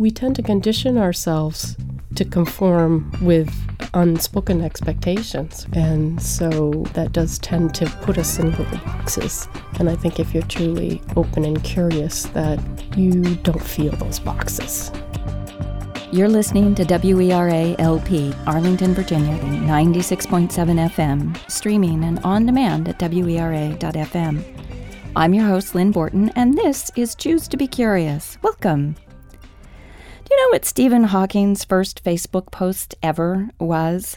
we tend to condition ourselves to conform with unspoken expectations. And so that does tend to put us in little boxes. And I think if you're truly open and curious, that you don't feel those boxes. You're listening to WERA LP, Arlington, Virginia, 96.7 FM, streaming and on demand at wera.fm. I'm your host, Lynn Borton, and this is Choose to be Curious. Welcome. Do you know what Stephen Hawking's first Facebook post ever was?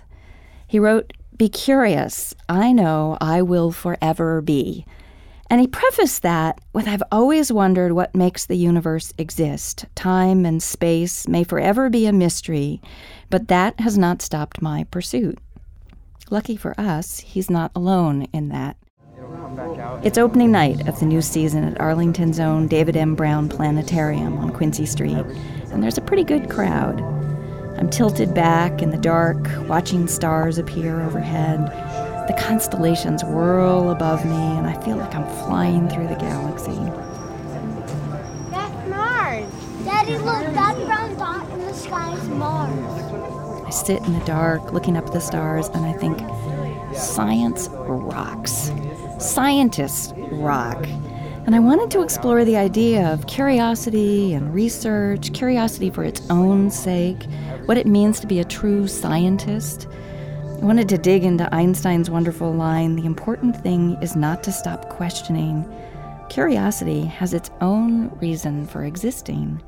He wrote, "Be curious, I know I will forever be." And he prefaced that with, "I've always wondered what makes the universe exist. Time and space may forever be a mystery, but that has not stopped my pursuit." Lucky for us, he's not alone in that. It's opening night of the new season at Arlington's own David M. Brown Planetarium on Quincy Street, and there's a pretty good crowd. I'm tilted back in the dark, watching stars appear overhead. The constellations whirl above me, and I feel like I'm flying through the galaxy. That's Mars. Daddy, look, that brown dot in the sky is Mars. I sit in the dark, looking up at the stars, and I think, science rocks. Scientists rock. And I wanted to explore the idea of curiosity and research, curiosity for its own sake, what it means to be a true scientist. I wanted to dig into Einstein's wonderful line, "The important thing is not to stop questioning. Curiosity has its own reason for existing."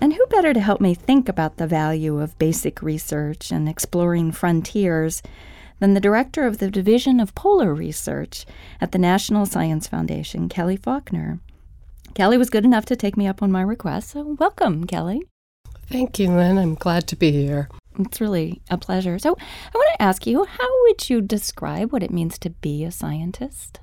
And who better to help me think about the value of basic research and exploring frontiers than the director of the Division of Polar Research at the National Science Foundation, Kelly Faulkner. Kelly was good enough to take me up on my request, so welcome, Kelly. Thank you, Lynn. I'm glad to be here. It's really a pleasure. So I want to ask you, how would you describe what it means to be a scientist?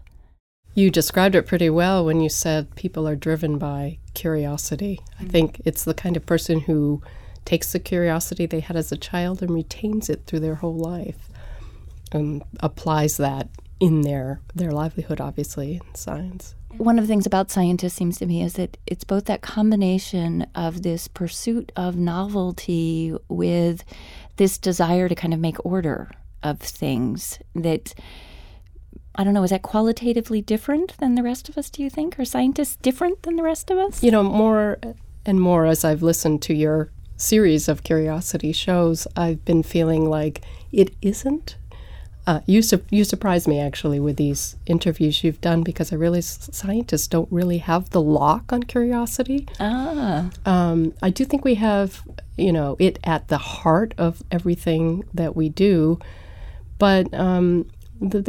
You described it pretty well when you said people are driven by curiosity. Mm-hmm. I think it's the kind of person who takes the curiosity they had as a child and retains it through their whole life, and applies that in their livelihood, obviously, in science. One of the things about scientists seems to me is that it's both that combination of this pursuit of novelty with this desire to kind of make order of things that, I don't know, is that qualitatively different than the rest of us, do you think? Are scientists different than the rest of us? You know, more and more as I've listened to your series of curiosity shows, I've been feeling like it isn't. You surprise me, actually, with these interviews you've done, because I realize scientists don't really have the lock on curiosity. I do think we have, you know, it at the heart of everything that we do, but the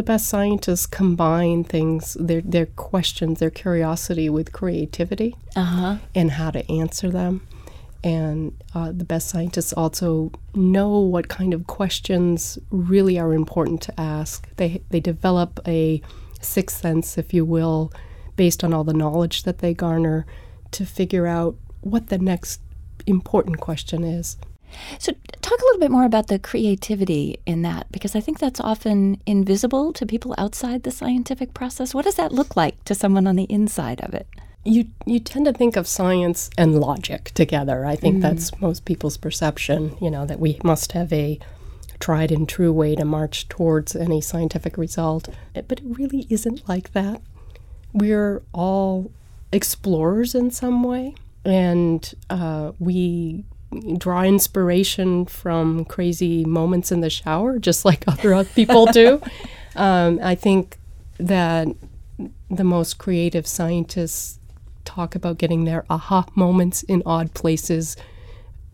best scientists combine things, their questions, their curiosity with creativity and how to answer them. And the best scientists also know what kind of questions really are important to ask. They develop a sixth sense, if you will, based on all the knowledge that they garner to figure out what the next important question is. So talk a little bit more about the creativity in that, because I think that's often invisible to people outside the scientific process. What does that look like to someone on the inside of it? You tend to think of science and logic together. I think that's most people's perception, you know, that we must have a tried and true way to march towards any scientific result. But it really isn't like that. We're all explorers in some way, and we draw inspiration from crazy moments in the shower, just like other people do. I think that the most creative scientists talk about getting their aha moments in odd places,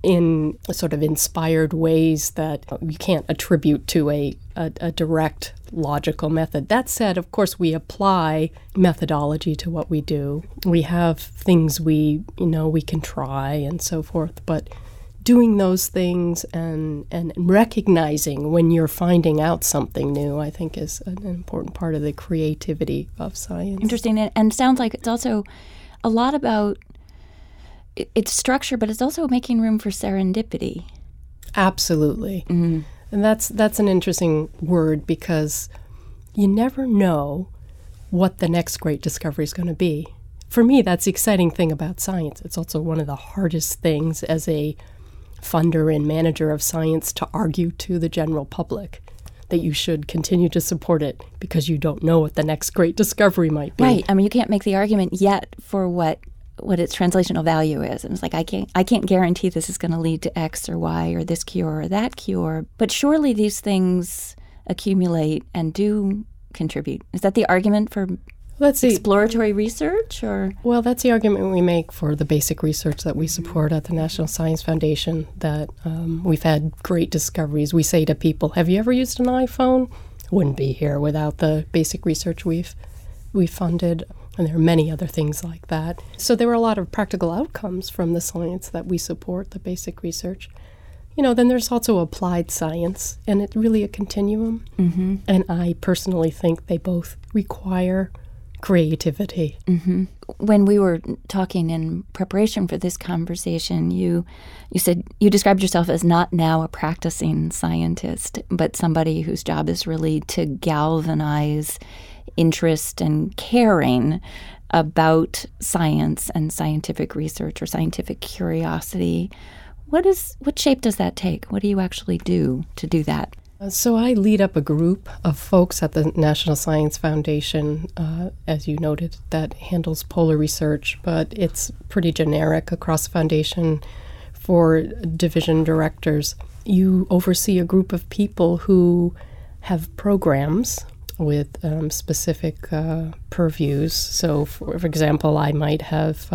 in sort of inspired ways that you can't attribute to a direct logical method. That said, of course, we apply methodology to what we do. We have things we can try and so forth, but doing those things and recognizing when you're finding out something new, I think, is an important part of the creativity of science. Interesting, and sounds like it's also a lot about its structure, but it's also making room for serendipity. Absolutely. Mm-hmm. And that's an interesting word, because you never know what the next great discovery is going to be. for me, that's the exciting thing about science. It's also one of the hardest things as a funder and manager of science to argue to the general public that you should continue to support it because you don't know what the next great discovery might be. Right. I mean, you can't make the argument yet for what its translational value is. And it's like, I can't guarantee this is going to lead to X or Y or this cure or that cure. But surely these things accumulate and do contribute. Is that the argument for exploratory research? Well, that's the argument we make for the basic research that we support at the National Science Foundation, that we've had great discoveries. We say to people, have you ever used an iPhone? Wouldn't be here without the basic research we funded. And there are many other things like that. So there were a lot of practical outcomes from the science that we support, the basic research. You know, then there's also applied science, and it's really a continuum. Mm-hmm. And I personally think they both require creativity. Mm-hmm. When we were talking in preparation for this conversation, you said you described yourself as not now a practicing scientist, but somebody whose job is really to galvanize interest and caring about science and scientific research or scientific curiosity. What shape does that take? What do you actually do to do that? So I lead up a group of folks at the National Science Foundation, as you noted, that handles polar research, but it's pretty generic across the foundation for division directors. You oversee a group of people who have programs with specific purviews. So, for example, I might have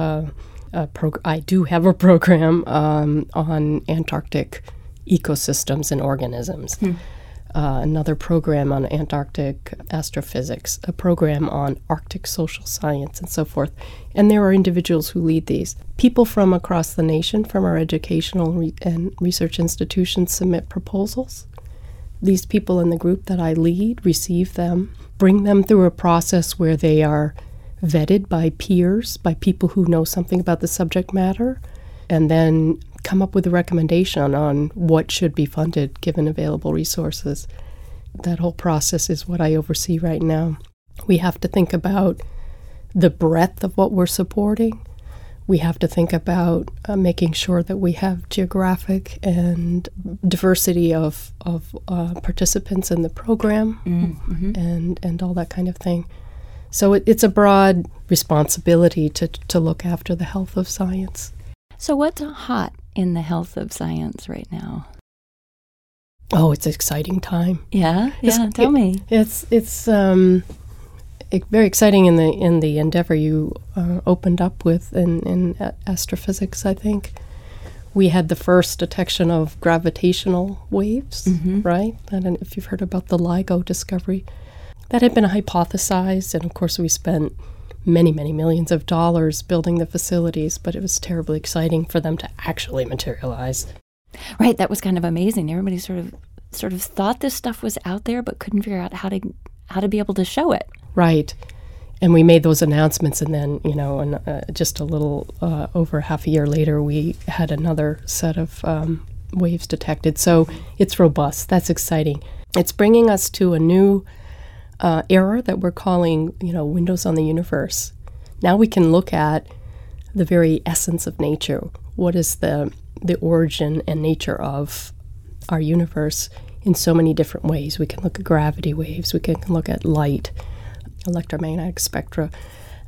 I do have a program on Antarctic ecosystems and organisms. Hmm. Another program on Antarctic astrophysics, a program on Arctic social science, and so forth. And there are individuals who lead these. People from across the nation, from our educational and research institutions, submit proposals. These people in the group that I lead receive them, bring them through a process where they are vetted by peers, by people who know something about the subject matter, and then come up with a recommendation on what should be funded given available resources. That whole process is what I oversee right now. We have to think about the breadth of what we're supporting. We have to think about making sure that we have geographic and diversity of participants in the program, mm-hmm. and all that kind of thing. So it's a broad responsibility to look after the health of science. So what's hot in the health of science right now? Oh, it's an exciting time. Yeah. Tell me. It's very exciting in the endeavor you opened up with in astrophysics. I think we had the first detection of gravitational waves, mm-hmm. right? And if you've heard about the LIGO discovery, that had been hypothesized, and of course we spent many, many millions of dollars building the facilities, but it was terribly exciting for them to actually materialize. Right, that was kind of amazing. Everybody sort of thought this stuff was out there, but couldn't figure out how to be able to show it. Right, and we made those announcements, and then just a little over half a year later, we had another set of waves detected. So it's robust. That's exciting. It's bringing us to a new era that we're calling, windows on the universe. Now we can look at the very essence of nature. What is the origin and nature of our universe in so many different ways? We can look at gravity waves. We can look at light, electromagnetic spectra,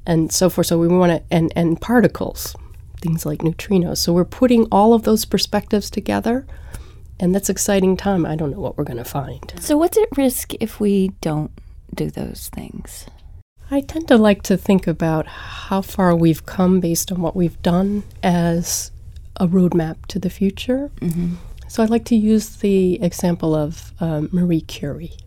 and so forth. So we want to and particles, things like neutrinos. So we're putting all of those perspectives together. And that's exciting time. I don't know what we're going to find. So what's at risk if we don't do those things? I tend to like to think about how far we've come based on what we've done as a roadmap to the future. Mm-hmm. So I like to use the example of Marie Curie.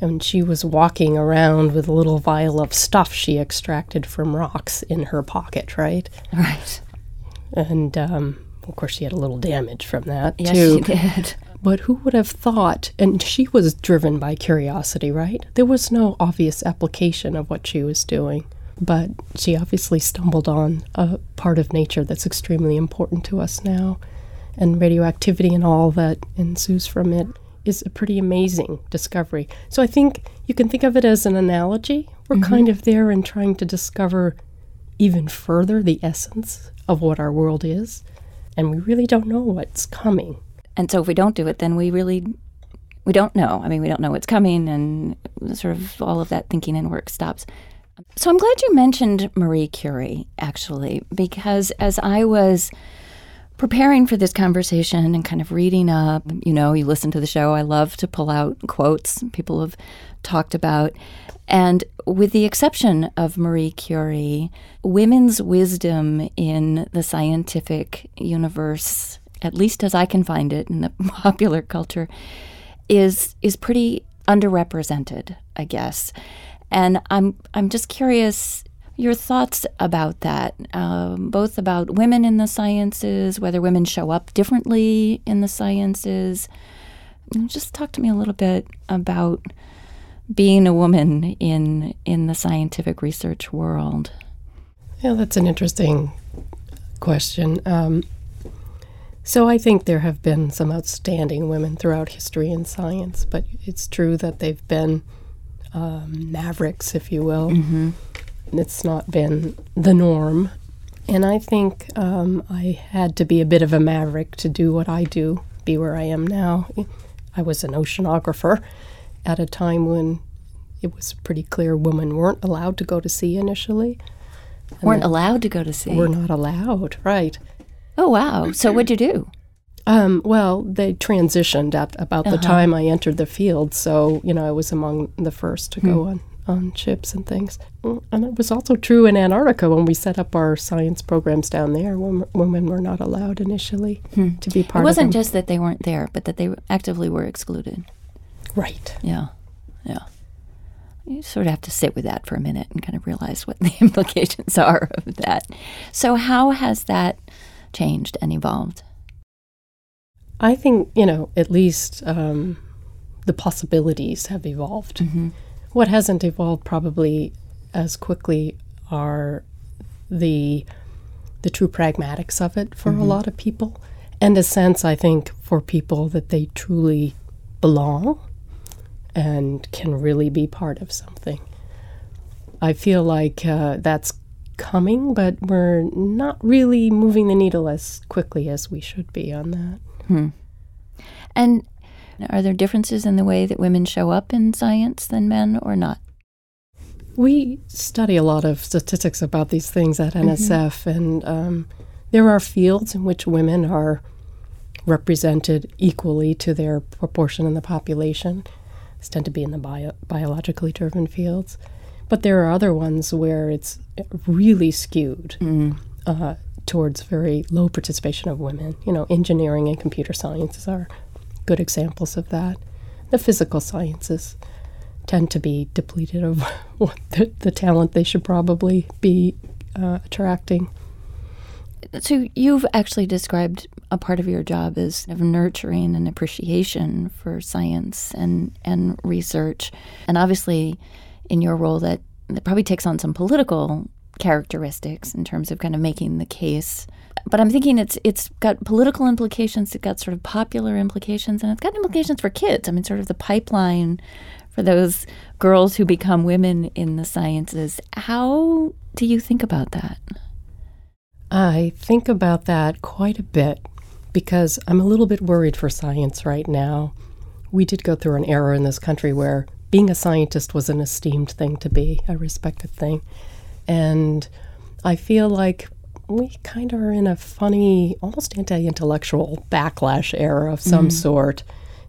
And she was walking around with a little vial of stuff she extracted from rocks in her pocket, right? Right. And of course, she had a little damage from that, too. Yes, she did. But who would have thought, and she was driven by curiosity, right? There was no obvious application of what she was doing, but she obviously stumbled on a part of nature that's extremely important to us now, and radioactivity and all that ensues from it is a pretty amazing discovery. So I think you can think of it as an analogy. We're mm-hmm. kind of there and trying to discover even further the essence of what our world is, and we really don't know what's coming. And so if we don't do it, then we don't know. I mean, we don't know what's coming, and sort of all of that thinking and work stops. So I'm glad you mentioned Marie Curie, actually, because as I was preparing for this conversation and kind of reading up, you know, you listen to the show, I love to pull out quotes people have talked about. And with the exception of Marie Curie, women's wisdom in the scientific universe, at least as I can find it in the popular culture, is pretty underrepresented, I guess. And I'm just curious your thoughts about that, both about women in the sciences, whether women show up differently in the sciences. Just talk to me a little bit about being a woman in the scientific research world. Yeah, that's an interesting question. So I think there have been some outstanding women throughout history in science, but it's true that they've been mavericks, if you will. Mm-hmm. It's not been the norm. And I think I had to be a bit of a maverick to do what I do, be where I am now. I was an oceanographer at a time when it was pretty clear women weren't allowed to go to sea initially. Were not allowed, right. Oh, wow. So what'd you do? Well, they transitioned at about the time I entered the field. So, you know, I was among the first to go on ships and things. And it was also true in Antarctica when we set up our science programs down there. Women were not allowed initially to be part of them. It wasn't just that they weren't there, but that they actively were excluded. Right. Yeah. Yeah. You sort of have to sit with that for a minute and kind of realize what the implications are of that. So how has that changed and evolved? I think, you know, at least the possibilities have evolved. Mm-hmm. What hasn't evolved probably as quickly are the true pragmatics of it for a lot of people, and a sense, I think, for people that they truly belong and can really be part of something. I feel like that's coming, but we're not really moving the needle as quickly as we should be on that. Hmm. And are there differences in the way that women show up in science than men or not? We study a lot of statistics about these things at NSF, and there are fields in which women are represented equally to their proportion in the population. These tend to be in the biologically driven fields. But there are other ones where it's really skewed towards very low participation of women. You know, engineering and computer sciences are good examples of that. The physical sciences tend to be depleted of what the talent they should probably be attracting. So you've actually described a part of your job as kind of nurturing an appreciation for science and research. And obviously in your role that probably takes on some political characteristics in terms of kind of making the case. But I'm thinking it's got political implications, it's got sort of popular implications, and it's got implications for kids. I mean, sort of the pipeline for those girls who become women in the sciences. How do you think about that? I think about that quite a bit because I'm a little bit worried for science right now. We did go through an era in this country where being a scientist was an esteemed thing to be, a respected thing. And I feel like we kind of are in a funny, almost anti-intellectual backlash era of some sort.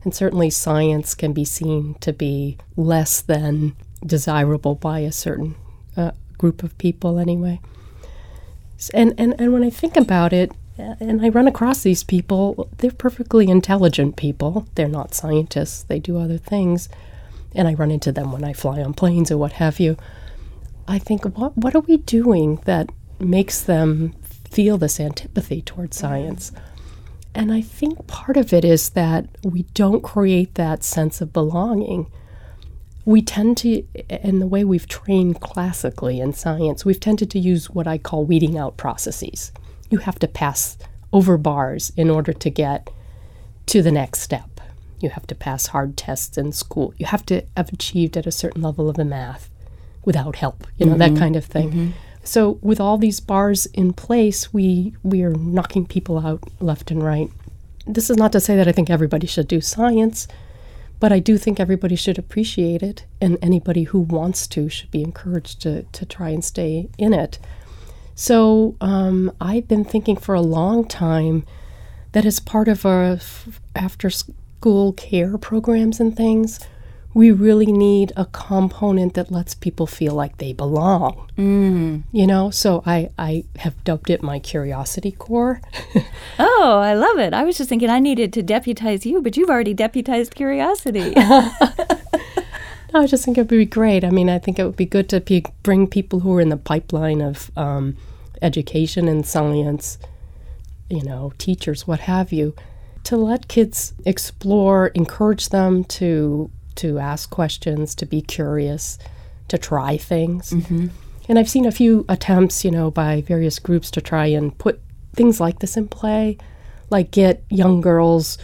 And certainly science can be seen to be less than desirable by a certain group of people anyway. And when I think about it, and I run across these people, they're perfectly intelligent people. They're not scientists. They do other things. And I run into them when I fly on planes or what have you. I think, what are we doing that makes them feel this antipathy towards science? And I think part of it is that we don't create that sense of belonging. We tend to, in the way we've trained classically in science, we've tended to use what I call weeding out processes. You have to pass over bars in order to get to the next step. You have to pass hard tests in school. You have to have achieved at a certain level of the math without help, you know, that kind of thing. So with all these bars in place, we are knocking people out left and right. This is not to say that I think everybody should do science, but I do think everybody should appreciate it, and anybody who wants to should be encouraged to try and stay in it. So I've been thinking for a long time that as part of our after-school care programs and things, we really need a component that lets people feel like they belong. Mm. You know, so I have dubbed it my curiosity core. Oh, I love it. I was just thinking I needed to deputize you, but you've already deputized curiosity. No, I just think it would be great. I mean, I think it would be good to bring people who are in the pipeline of education and science, you know, teachers, what have you, to let kids explore, encourage them to ask questions, to be curious, to try things. Mm-hmm. And I've seen a few attempts, you know, by various groups to try and put things like this in play, like get young girls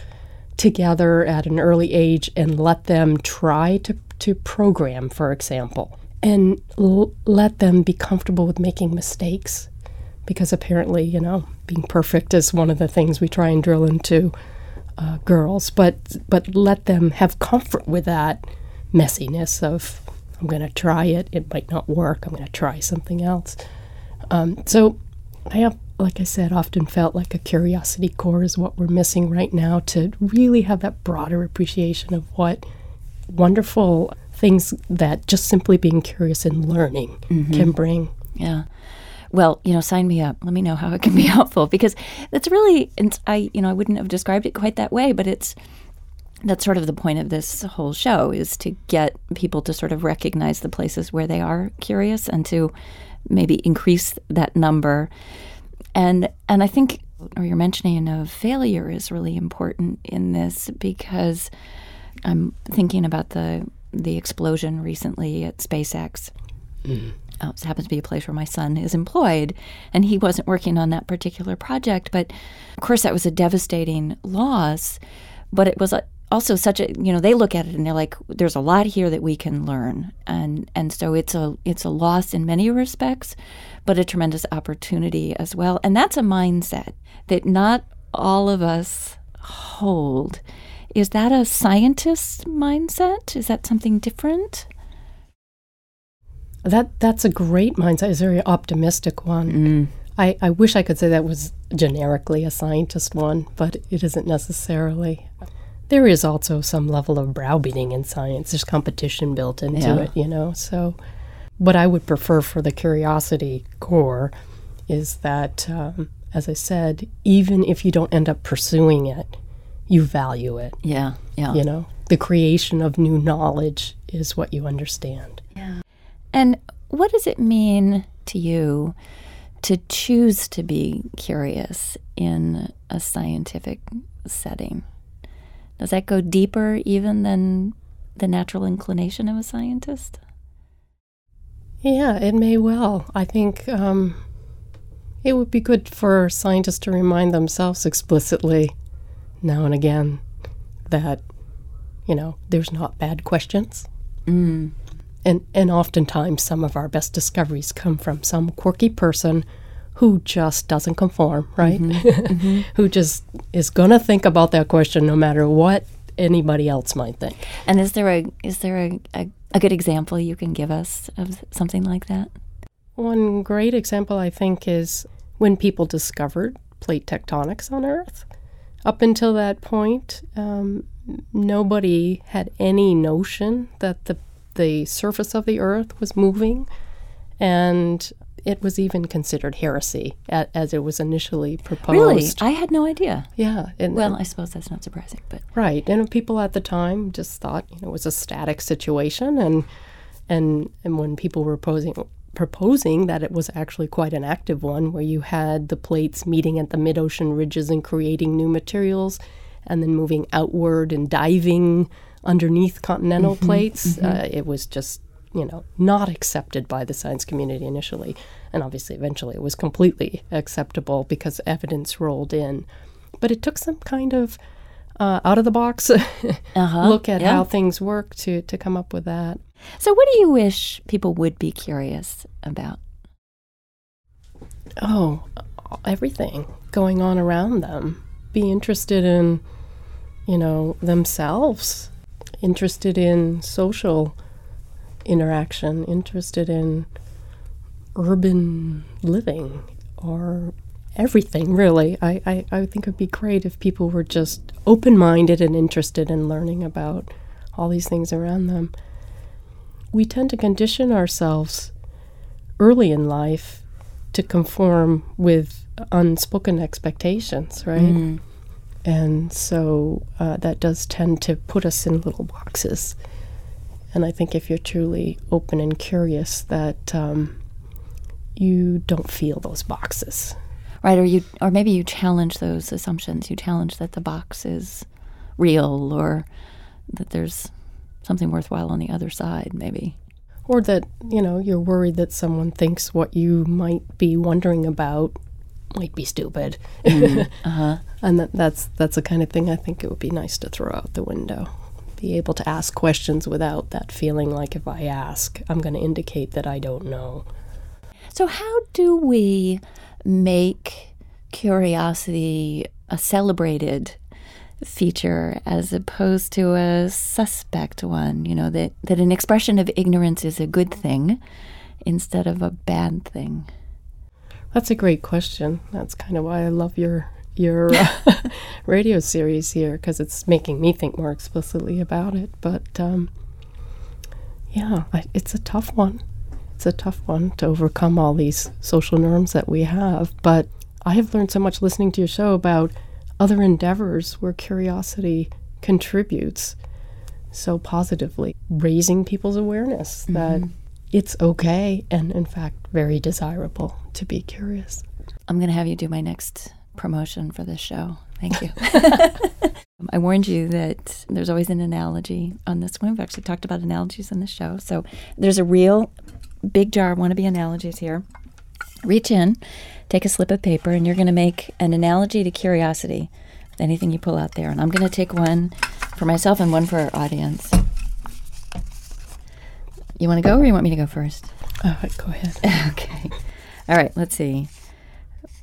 together at an early age and let them try to program, for example, and let them be comfortable with making mistakes, because apparently, you know, being perfect is one of the things we try and drill into girls, but let them have comfort with that messiness of, I'm going to try it, it might not work, I'm going to try something else. So I have, like I said, often felt like a curiosity core is what we're missing right now to really have that broader appreciation of what wonderful things that just simply being curious and learning mm-hmm. can bring. Yeah. Well, you know, sign me up. Let me know how it can be helpful, because it's really, I wouldn't have described it quite that way, but that's sort of the point of this whole show, is to get people to sort of recognize the places where they are curious and to maybe increase that number. And I think your mentioning of failure is really important in this, because I'm thinking about the explosion recently at SpaceX. Mm-hmm. It happens to be a place where my son is employed, and he wasn't working on that particular project. But, of course, that was a devastating loss. But it was also such a, you know, they look at it and they're like, there's a lot here that we can learn. And so it's a loss in many respects, but a tremendous opportunity as well. And that's a mindset that not all of us hold. Is that a scientist mindset? Is that something different? That's a great mindset. It's a very optimistic one. Mm. I wish I could say that was generically a scientist one, but it isn't necessarily. There is also some level of browbeating in science. There's competition built into it, you know. So what I would prefer for the curiosity core is that, as I said, even if you don't end up pursuing it, you value it. Yeah, yeah. You know, the creation of new knowledge is what you understand. Yeah. And what does it mean to you to choose to be curious in a scientific setting? Does that go deeper even than the natural inclination of a scientist? Yeah, it may well. I think it would be good for scientists to remind themselves explicitly now and again that, you know, there's not bad questions. Mm. And oftentimes some of our best discoveries come from some quirky person who just doesn't conform, right? Mm-hmm. Mm-hmm. Who just is going to think about that question no matter what anybody else might think. And is there a good example you can give us of something like that? One great example, I think, is when people discovered plate tectonics on Earth. Up until that point, nobody had any notion that the surface of the Earth was moving, and it was even considered heresy as it was initially proposed. Really? I had no idea. Yeah. And, well, I suppose that's not surprising. But right. And people at the time just thought, you know, it was a static situation, and when people were proposing that it was actually quite an active one, where you had the plates meeting at the mid-ocean ridges and creating new materials and then moving outward and diving underneath continental mm-hmm, plates, mm-hmm. It was just, you know, not accepted by the science community initially. And obviously, eventually, it was completely acceptable because evidence rolled in. But it took some kind of out-of-the-box look at how things work to come up with that. So what do you wish people would be curious about? oh, everything going on around them. Be interested in, you know, themselves, interested in social interaction, interested in urban living, or everything, really. I think it would be great if people were just open-minded and interested in learning about all these things around them. We tend to condition ourselves early in life to conform with unspoken expectations, right? Mm. And so that does tend to put us in little boxes. And I think if you're truly open and curious, that you don't feel those boxes. Right, or maybe you challenge those assumptions. You challenge that the box is real, or that there's something worthwhile on the other side, maybe. Or that, you know, you're worried that someone thinks what you might be wondering about might be stupid. Mm. Uh-huh. And that's the kind of thing I think it would be nice to throw out the window. Be able to ask questions without that feeling like, if I ask, I'm going to indicate that I don't know. So how do we make curiosity a celebrated feature as opposed to a suspect one, you know, that an expression of ignorance is a good thing instead of a bad thing? That's a great question. That's kind of why I love your radio series here, because it's making me think more explicitly about it. But, it's a tough one. It's a tough one to overcome all these social norms that we have, but I have learned so much listening to your show about other endeavors where curiosity contributes so positively, raising people's awareness mm-hmm. that it's okay and, in fact, very desirable to be curious. I'm going to have you do my next promotion for this show. Thank you. I warned you that there's always an analogy on this one. We've actually talked about analogies on the show, so there's a real big jar of wannabe analogies here. Reach in, take a slip of paper, and you're going to make an analogy to curiosity, anything you pull out there. And I'm going to take one for myself and one for our audience. You want to go, or you want me to go first? All right, go ahead. Okay. All right, let's see.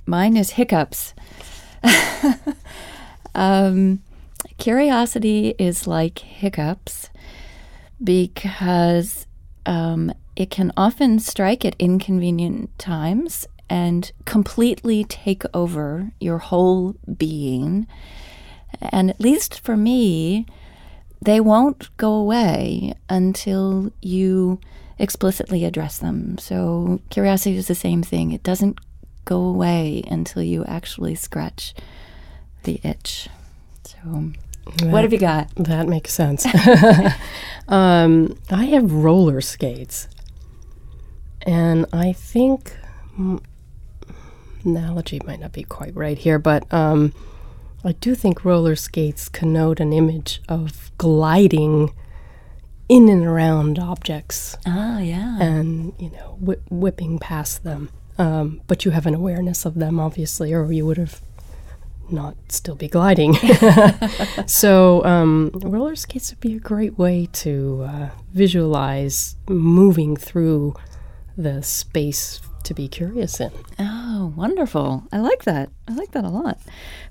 Mine is hiccups. Curiosity is like hiccups because it can often strike at inconvenient times and completely take over your whole being. And at least for me, they won't go away until you explicitly address them. So curiosity is the same thing. It doesn't go away until you actually scratch the itch. So what have you got? That makes sense. I have roller skates. And I think analogy might not be quite right here, but I do think roller skates connote an image of gliding in and around objects. Ah, yeah. And, you know, whipping past them. But you have an awareness of them, obviously, or you would have not still be gliding. So roller skates would be a great way to visualize moving through the space to be curious in. Oh, wonderful. I like that. I like that a lot.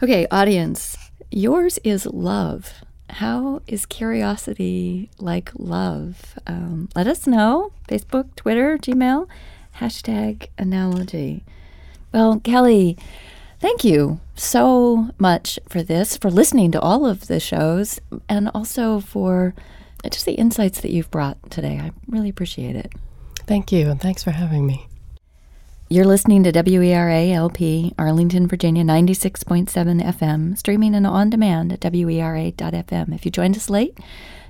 Okay, audience, yours is love. How is curiosity like love? Let us know. Facebook, Twitter, Gmail, #analogy. Well, Kelly, thank you so much for this, for listening to all of the shows, and also for just the insights that you've brought today. I really appreciate it. Thank you, and thanks for having me. You're listening to WERA-LP, Arlington, Virginia, 96.7 FM, streaming and on demand at WERA.FM. If you joined us late,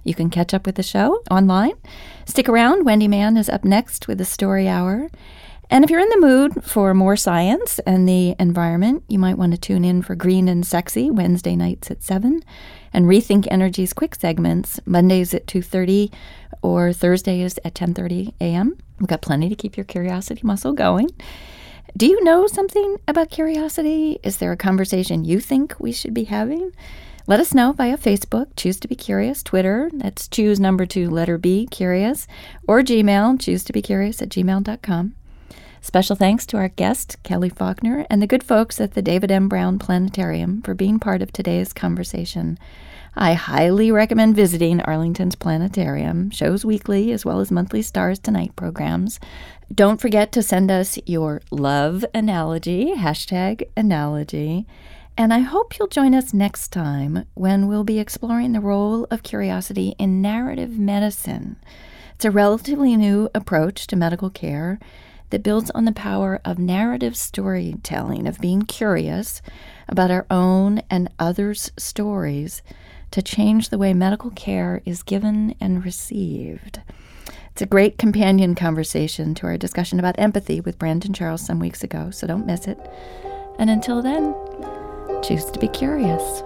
you can catch up with the show online. Stick around. Wendy Mann is up next with the Story Hour. And if you're in the mood for more science and the environment, you might want to tune in for Green and Sexy Wednesday nights at 7 and Rethink Energy's quick segments Mondays at 2:30 or Thursdays at 10:30 a.m. We've got plenty to keep your curiosity muscle going. Do you know something about curiosity? Is there a conversation you think we should be having? Let us know via Facebook, Choose to be Curious, Twitter, that's choose2B curious, or Gmail, choose2becurious@gmail.com. Special thanks to our guest, Kelly Faulkner, and the good folks at the David M. Brown Planetarium for being part of today's conversation. I highly recommend visiting Arlington's Planetarium, shows weekly as well as monthly Stars Tonight programs. Don't forget to send us your love analogy, #analogy. And I hope you'll join us next time when we'll be exploring the role of curiosity in narrative medicine. It's a relatively new approach to medical care that builds on the power of narrative storytelling, of being curious about our own and others' stories to change the way medical care is given and received. It's a great companion conversation to our discussion about empathy with Brandon Charles some weeks ago, so don't miss it. And until then, choose to be curious.